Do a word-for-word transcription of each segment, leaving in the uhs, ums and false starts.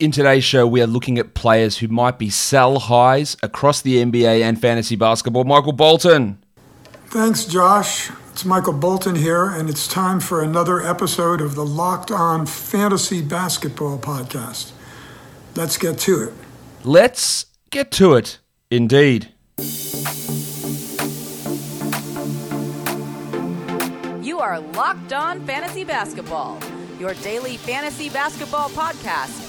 In today's show, we are looking at players who might be sell highs across the N B A and fantasy basketball. Michael Bolton. Thanks, Josh. It's Michael Bolton here, and it's time for another episode of the Locked On Fantasy Basketball Podcast. Let's get to it. Let's get to it, indeed. You are Locked On Fantasy Basketball, your daily fantasy basketball podcast.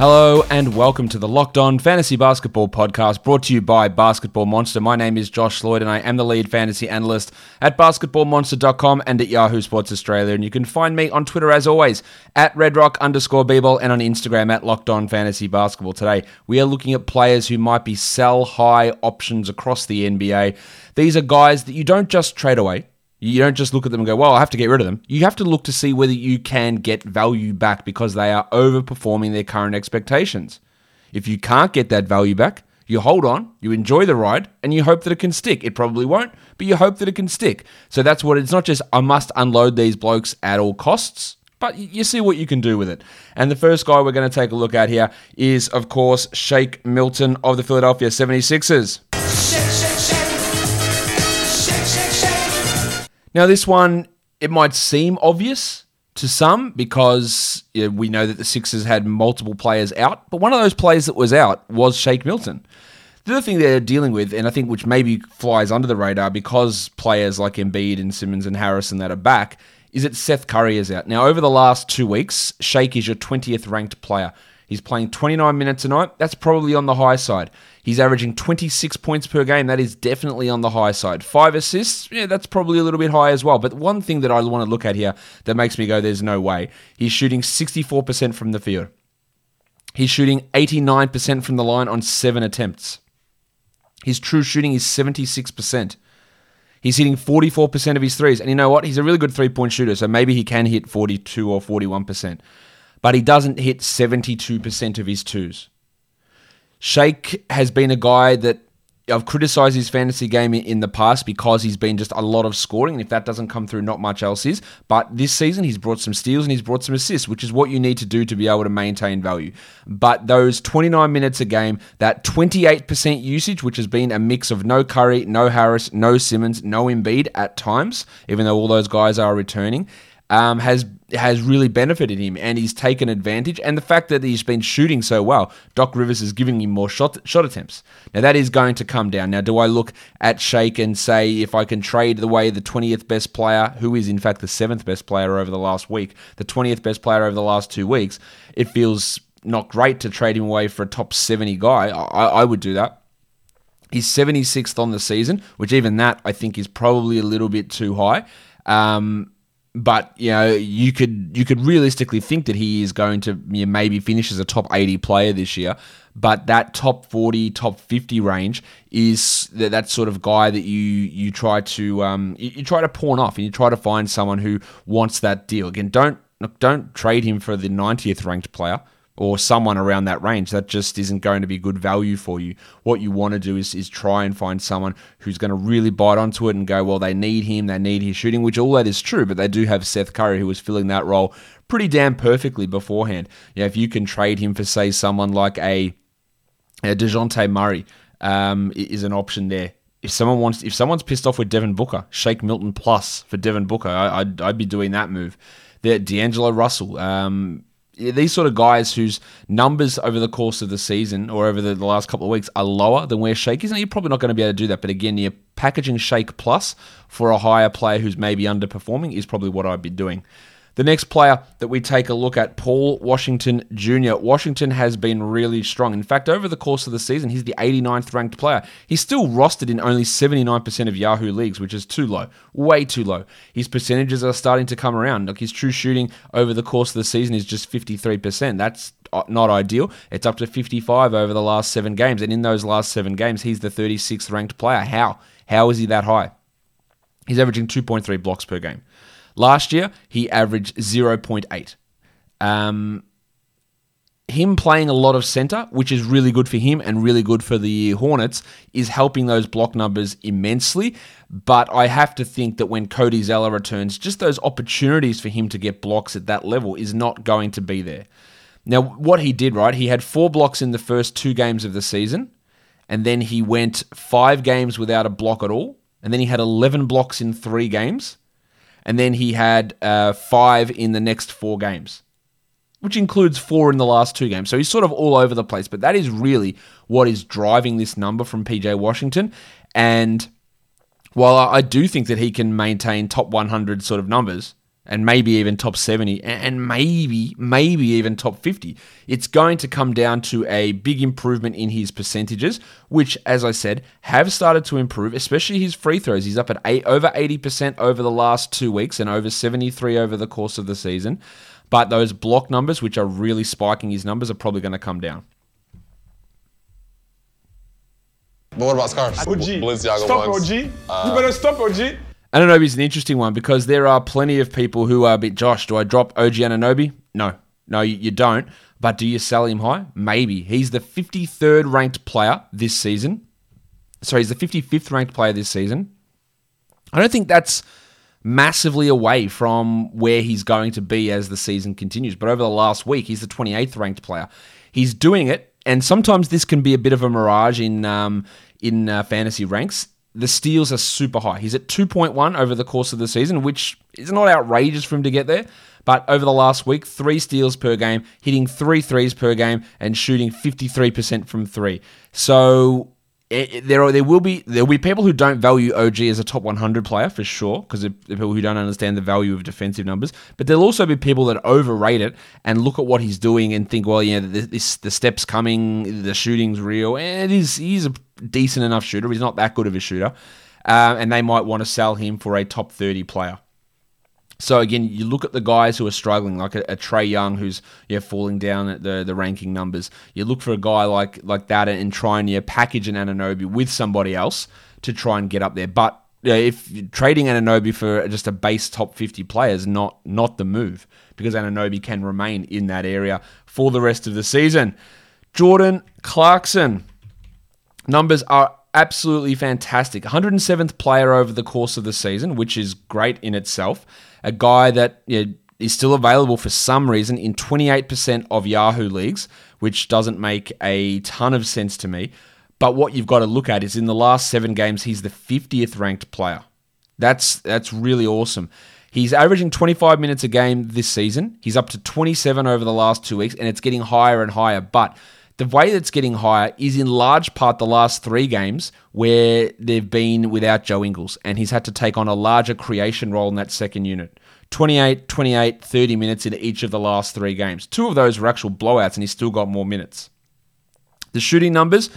Hello and welcome to the Locked On Fantasy Basketball Podcast, brought to you by Basketball Monster. My name is Josh Lloyd and I am the lead fantasy analyst at basketball monster dot com and at Yahoo Sports Australia. And you can find me on Twitter, as always, at RedRock underscore B-Ball and on Instagram at Locked On Fantasy Basketball. Today, we are looking at players who might be sell-high options across the N B A. These are guys that you don't just trade away. You don't just look at them and go, well, I have to get rid of them. You have to look to see whether you can get value back because they are overperforming their current expectations. If you can't get that value back, you hold on, you enjoy the ride, and you hope that it can stick. It probably won't, but you hope that it can stick. So that's what it's not just, I must unload these blokes at all costs, but you see what you can do with it. And the first guy we're going to take a look at here is, of course, Shake Milton of the Philadelphia seventy-sixers. Now, this one, it might seem obvious to some because you know, we know that the Sixers had multiple players out, but one of those players that was out was Shake Milton. The other thing they're dealing with, and I think which maybe flies under the radar because players like Embiid and Simmons and Harrison that are back, is that Seth Curry is out. Now, over the last two weeks, Shake is your twentieth ranked player. He's playing twenty-nine minutes a night. That's probably on the high side. He's averaging twenty-six points per game. That is definitely on the high side. Five assists, yeah, that's probably a little bit high as well. But one thing that I want to look at here that makes me go, there's no way. He's shooting sixty-four percent from the field. He's shooting eighty-nine percent from the line on seven attempts. His true shooting is seventy-six percent. He's hitting forty-four percent of his threes. And you know what? He's a really good three-point shooter, so maybe he can hit forty-two or forty-one percent. But he doesn't hit seventy-two percent of his twos. Shake has been a guy that I've criticized his fantasy game in the past because he's been just a lot of scoring, and if that doesn't come through, not much else is. But this season, he's brought some steals and he's brought some assists, which is what you need to do to be able to maintain value. But those twenty-nine minutes a game, that twenty-eight percent usage, which has been a mix of no Curry, no Harris, no Simmons, no Embiid at times, even though all those guys are returning, Um, has has really benefited him, and he's taken advantage. And the fact that he's been shooting so well, Doc Rivers is giving him more shot shot attempts. Now, that is going to come down. Now, do I look at Shake and say, if I can trade the way the twentieth best player, who is in fact the seventh best player over the last week, the twentieth best player over the last two weeks, it feels not great to trade him away for a top seventy guy. I, I would do that. He's seventy-sixth on the season, which even that, I think, is probably a little bit too high. Um... But, you know, you could you could realistically think that he is going to you know, maybe finish as a top eighty player this year. But that top forty, top fifty range is that, that sort of guy that you you try to um you, you try to pawn off and you try to find someone who wants that deal. Again, don't don't trade him for the ninetieth ranked player or someone around that range. That just isn't going to be good value for you. What you want to do is is try and find someone who's going to really bite onto it and go, well, they need him, they need his shooting, which all that is true, but they do have Seth Curry, who was filling that role pretty damn perfectly beforehand. You know, if you can trade him for, say, someone like a, a DeJounte Murray um, is an option there. If someone wants, if someone's pissed off with Devin Booker, Shake Milton plus for Devin Booker, I, I'd, I'd be doing that move. There, D'Angelo Russell, um... these sort of guys whose numbers over the course of the season or over the last couple of weeks are lower than where Shake is. Now, you're probably not going to be able to do that. But again, you're packaging Shake plus for a higher player who's maybe underperforming is probably what I'd be doing. The next player that we take a look at, Paul Washington Junior Washington has been really strong. In fact, over the course of the season, he's the eighty-ninth ranked player. He's still rostered in only seventy-nine percent of Yahoo leagues, which is too low, way too low. His percentages are starting to come around. Like, his true shooting over the course of the season is just fifty-three percent. That's not ideal. It's up to fifty-five over the last seven games. And in those last seven games, he's the thirty-sixth ranked player. How? How is he that high? He's averaging two point three blocks per game. Last year, he averaged zero point eight. Um, him playing a lot of center, which is really good for him and really good for the Hornets, is helping those block numbers immensely. But I have to think that when Cody Zeller returns, just those opportunities for him to get blocks at that level is not going to be there. Now, what he did, right, he had four blocks in the first two games of the season, and then he went five games without a block at all, and then he had eleven blocks in three games, and then he had uh, five in the next four games, which includes four in the last two games. So he's sort of all over the place, but that is really what is driving this number from P J Washington. And while I do think that he can maintain top one hundred sort of numbers, and maybe even top seventy, and maybe, maybe even top fifty, it's going to come down to a big improvement in his percentages, which, as I said, have started to improve, especially his free throws. He's up at eight, over eighty percent over the last two weeks and over seventy-three over the course of the season. But those block numbers, which are really spiking his numbers, are probably going to come down. But what about scarves? O G, Balenciaga stop ones. O G. Uh, you better stop O G. Anunoby is an interesting one because there are plenty of people who are a bit, Josh, do I drop O G Anunoby? No. No, you don't. But do you sell him high? Maybe. He's the fifty-third ranked player this season. Sorry, he's the fifty-fifth ranked player this season. I don't think that's massively away from where he's going to be as the season continues. But over the last week, he's the twenty-eighth ranked player. He's doing it, and sometimes this can be a bit of a mirage in um, in uh, fantasy ranks. The steals are super high. He's at two point one over the course of the season, which is not outrageous for him to get there. But over the last week, three steals per game, hitting three threes per game, and shooting fifty-three percent from three. So There are, there will be there will be people who don't value O G as a top one hundred player for sure, because there are people who don't understand the value of defensive numbers. But there'll also be people that overrate it and look at what he's doing and think, well, yeah, this, this the step's coming, the shooting's real, and it is, he's a decent enough shooter. He's not that good of a shooter, uh, and they might want to sell him for a top thirty player. So again, you look at the guys who are struggling, like a, a Trae Young, who's yeah falling down at the, the ranking numbers. You look for a guy like like that and try and yeah, package an Anunoby with somebody else to try and get up there. But yeah, if trading Anunoby for just a base top fifty player is not not the move, because Anunoby can remain in that area for the rest of the season. Jordan Clarkson numbers are absolutely fantastic. one hundred seventh player over the course of the season, which is great in itself. A guy that you know, is still available for some reason in twenty-eight percent of Yahoo leagues, which doesn't make a ton of sense to me. But what you've got to look at is in the last seven games, he's the fiftieth ranked player. That's that's really awesome. He's averaging twenty-five minutes a game this season. He's up to twenty-seven over the last two weeks, and it's getting higher and higher. But the way that's getting higher is in large part the last three games where they've been without Joe Ingles, and he's had to take on a larger creation role in that second unit. twenty-eight, twenty-eight, thirty minutes in each of the last three games. Two of those were actual blowouts, and he's still got more minutes. The shooting numbers,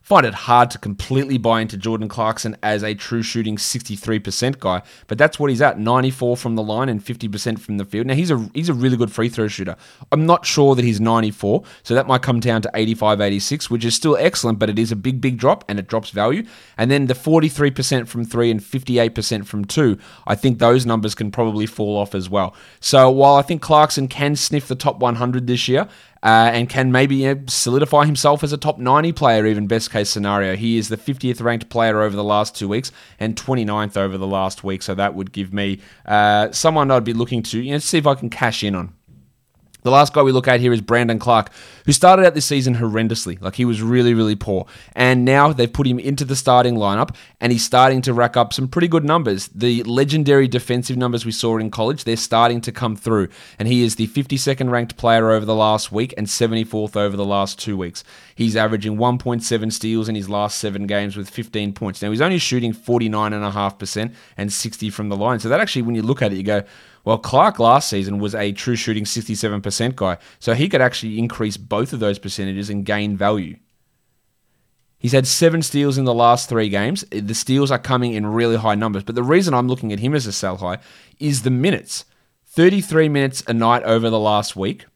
find it hard to completely buy into Jordan Clarkson as a true shooting sixty-three percent guy, but that's what he's at, ninety-four from the line and fifty percent from the field. Now, he's a he's a really good free throw shooter. I'm not sure that he's ninety-four, so that might come down to eighty-five, eighty-six, which is still excellent, but it is a big, big drop, and it drops value. And then the forty-three percent from three and fifty-eight percent from two, I think those numbers can probably fall off as well. So while I think Clarkson can sniff the top one hundred this year, Uh, and can maybe you know, solidify himself as a top ninety player, even best case scenario. He is the fiftieth ranked player over the last two weeks and twenty-ninth over the last week. So that would give me uh, someone I'd be looking to you know, see if I can cash in on. The last guy we look at here is Brandon Clark, who started out this season horrendously. Like, he was really, really poor. And now they've put him into the starting lineup, and he's starting to rack up some pretty good numbers. The legendary defensive numbers we saw in college, they're starting to come through. And he is the fifty-second ranked player over the last week and seventy-fourth over the last two weeks. He's averaging one point seven steals in his last seven games with fifteen points. Now, he's only shooting forty-nine point five percent and sixty from the line. So that actually, when you look at it, you go, well, Clark last season was a true shooting sixty-seven percent guy, so he could actually increase both of those percentages and gain value. He's had seven steals in the last three games. The steals are coming in really high numbers, but the reason I'm looking at him as a sell high is the minutes. thirty-three minutes a night over the last week,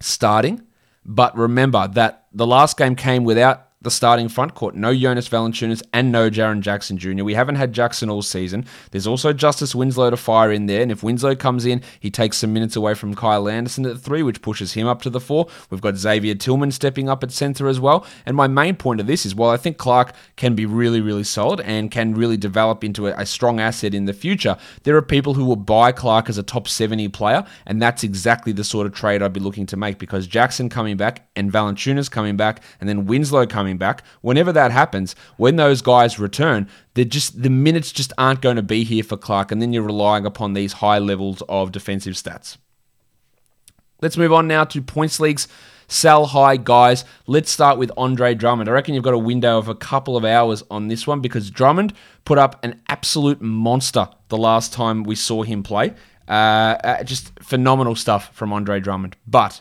starting. But remember that the last game came without the starting front court. No Jonas Valanciunas and no Jaron Jackson Junior We haven't had Jackson all season. There's also Justice Winslow to fire in there, and if Winslow comes in, he takes some minutes away from Kyle Anderson at the three, which pushes him up to the four. We've got Xavier Tillman stepping up at center as well, and my main point of this is, while I think Clark can be really, really solid and can really develop into a, a strong asset in the future, there are people who will buy Clark as a top seventy player, and that's exactly the sort of trade I'd be looking to make, because Jackson coming back and Valanciunas coming back and then Winslow coming back, whenever that happens, when those guys return, they're just, the minutes just aren't going to be here for Clark, and then you're relying upon these high levels of defensive stats. Let's move on now to points leagues. Sell high, guys. Let's start with Andre Drummond. I reckon you've got a window of a couple of hours on this one, because Drummond put up an absolute monster the last time we saw him play. Uh, just phenomenal stuff from Andre Drummond. But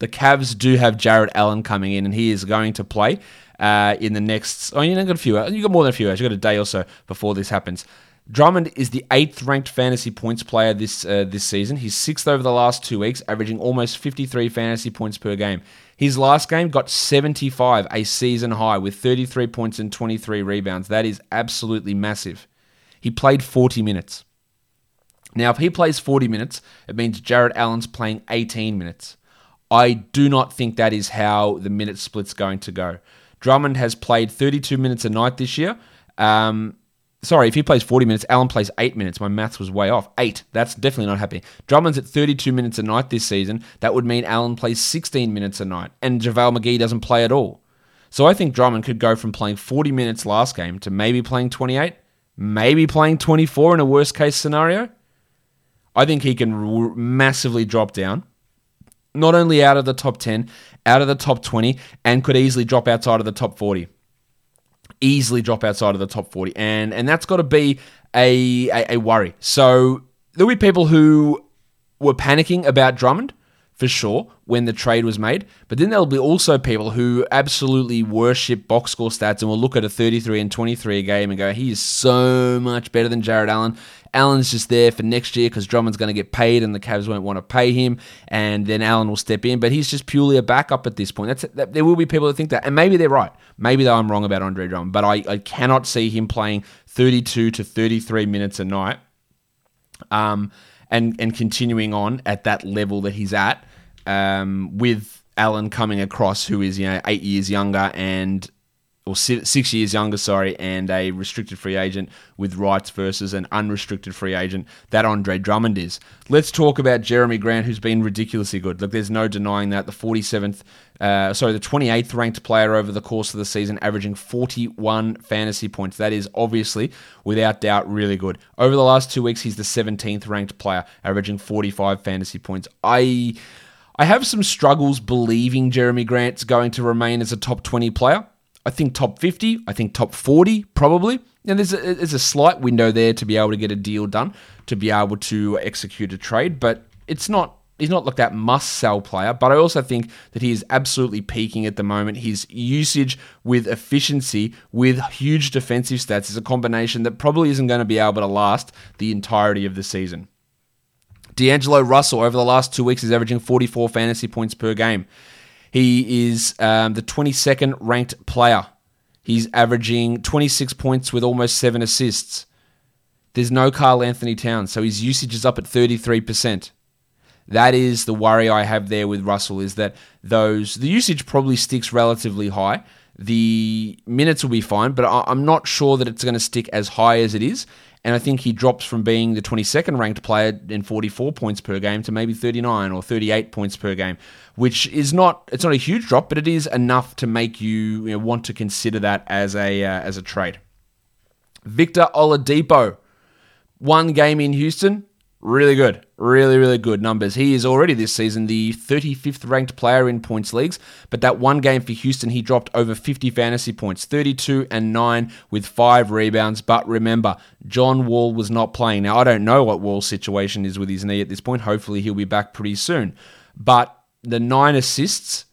the Cavs do have Jarrett Allen coming in, and he is going to play uh, in the next... Oh, you've got a few hours. You've got more than a few hours. You've got a day or so before this happens. Drummond is the eighth-ranked fantasy points player this uh, this season. He's sixth over the last two weeks, averaging almost fifty-three fantasy points per game. His last game got seventy-five, a season high, with thirty-three points and twenty-three rebounds. That is absolutely massive. He played forty minutes. Now, if he plays forty minutes, it means Jarrett Allen's playing eighteen minutes. I do not think that is how the minute split's going to go. Drummond has played thirty-two minutes a night this year. Um... Sorry, if he plays forty minutes, Allen plays eight minutes. My maths was way off. Eight. That's definitely not happening. Drummond's at thirty-two minutes a night this season. That would mean Allen plays sixteen minutes a night, and JaVale McGee doesn't play at all. So I think Drummond could go from playing forty minutes last game to maybe playing twenty-eight, maybe playing twenty-four in a worst-case scenario. I think he can massively drop down, not only out of the top ten, out of the top twenty, and could easily drop outside of the top forty. Easily drop outside of the top forty, and and that's got to be a, a, a worry. So there were people who were panicking about Drummond, for sure, when the trade was made, but then there'll be also people who absolutely worship box score stats and will look at a thirty-three and twenty-three a game and go, he is so much better than Jarrett Allen. Allen's just there for next year because Drummond's going to get paid and the Cavs won't want to pay him, and then Allen will step in, but he's just purely a backup at this point. That's that, there will be people that think that, and maybe they're right. Maybe I'm wrong about Andre Drummond, but I, I cannot see him playing thirty-two to thirty-three minutes a night um, and, and continuing on at that level that he's at um, with Allen coming across, who is, you know, eight years younger and... or six years younger, sorry, and a restricted free agent with rights versus an unrestricted free agent that Andre Drummond is. Let's talk about Jerami Grant, who's been ridiculously good. Look, there's no denying that. The forty-seventh, uh, sorry, the twenty-eighth ranked player over the course of the season, averaging forty-one fantasy points. That is obviously, without doubt, really good. Over the last two weeks, he's the seventeenth ranked player, averaging forty-five fantasy points. I, I have some struggles believing Jerami Grant's going to remain as a top twenty player. I think top fifty, I think top forty, probably. And there's a, there's a slight window there to be able to get a deal done, to be able to execute a trade, but it's not, he's not like that must-sell player, but I also think that he is absolutely peaking at the moment. His usage with efficiency, with huge defensive stats, is a combination that probably isn't going to be able to last the entirety of the season. D'Angelo Russell, over the last two weeks, is averaging forty-four fantasy points per game. He is um, the twenty-second ranked player. He's averaging twenty-six points with almost seven assists. There's no Carl Anthony Towns, so his usage is up at thirty-three percent. That is the worry I have there with Russell, is that those the usage probably sticks relatively high. The minutes will be fine, but I'm not sure that it's going to stick as high as it is. And I think he drops from being the twenty-second ranked player in forty-four points per game to maybe thirty-nine or thirty-eight points per game, which is not, it's not a huge drop, but it is enough to make you, you know, want to consider that as a uh, as a trade. Victor Oladipo, one game in Houston, really good, really, really good numbers. He is already this season the thirty-fifth ranked player in points leagues, but that one game for Houston, he dropped over fifty fantasy points, thirty-two and nine with five rebounds. But remember, John Wall was not playing. Now, I don't know what Wall's situation is with his knee at this point. Hopefully, he'll be back pretty soon. But the nine assists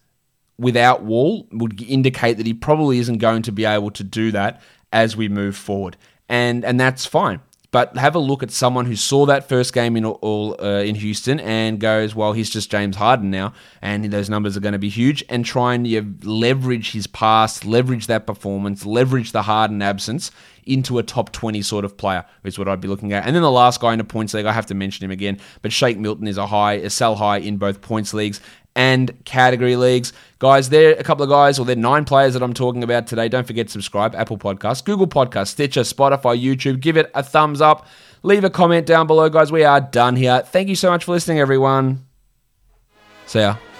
without Wall would indicate that he probably isn't going to be able to do that as we move forward. And, and that's fine. But have a look at someone who saw that first game in all uh, in Houston and goes, well, he's just James Harden now, and those numbers are going to be huge, and try and you leverage his past, leverage that performance, leverage the Harden absence into a top twenty sort of player is what I'd be looking at. And then the last guy in the points league, I have to mention him again, but Shake Milton is a high, a sell high in both points leagues and category leagues. Guys, there are a couple of guys, or there are nine players that I'm talking about today. Don't forget to subscribe, Apple Podcasts, Google Podcasts, Stitcher, Spotify, YouTube. Give it a thumbs up. Leave a comment down below, guys. We are done here. Thank you so much for listening, everyone. See ya.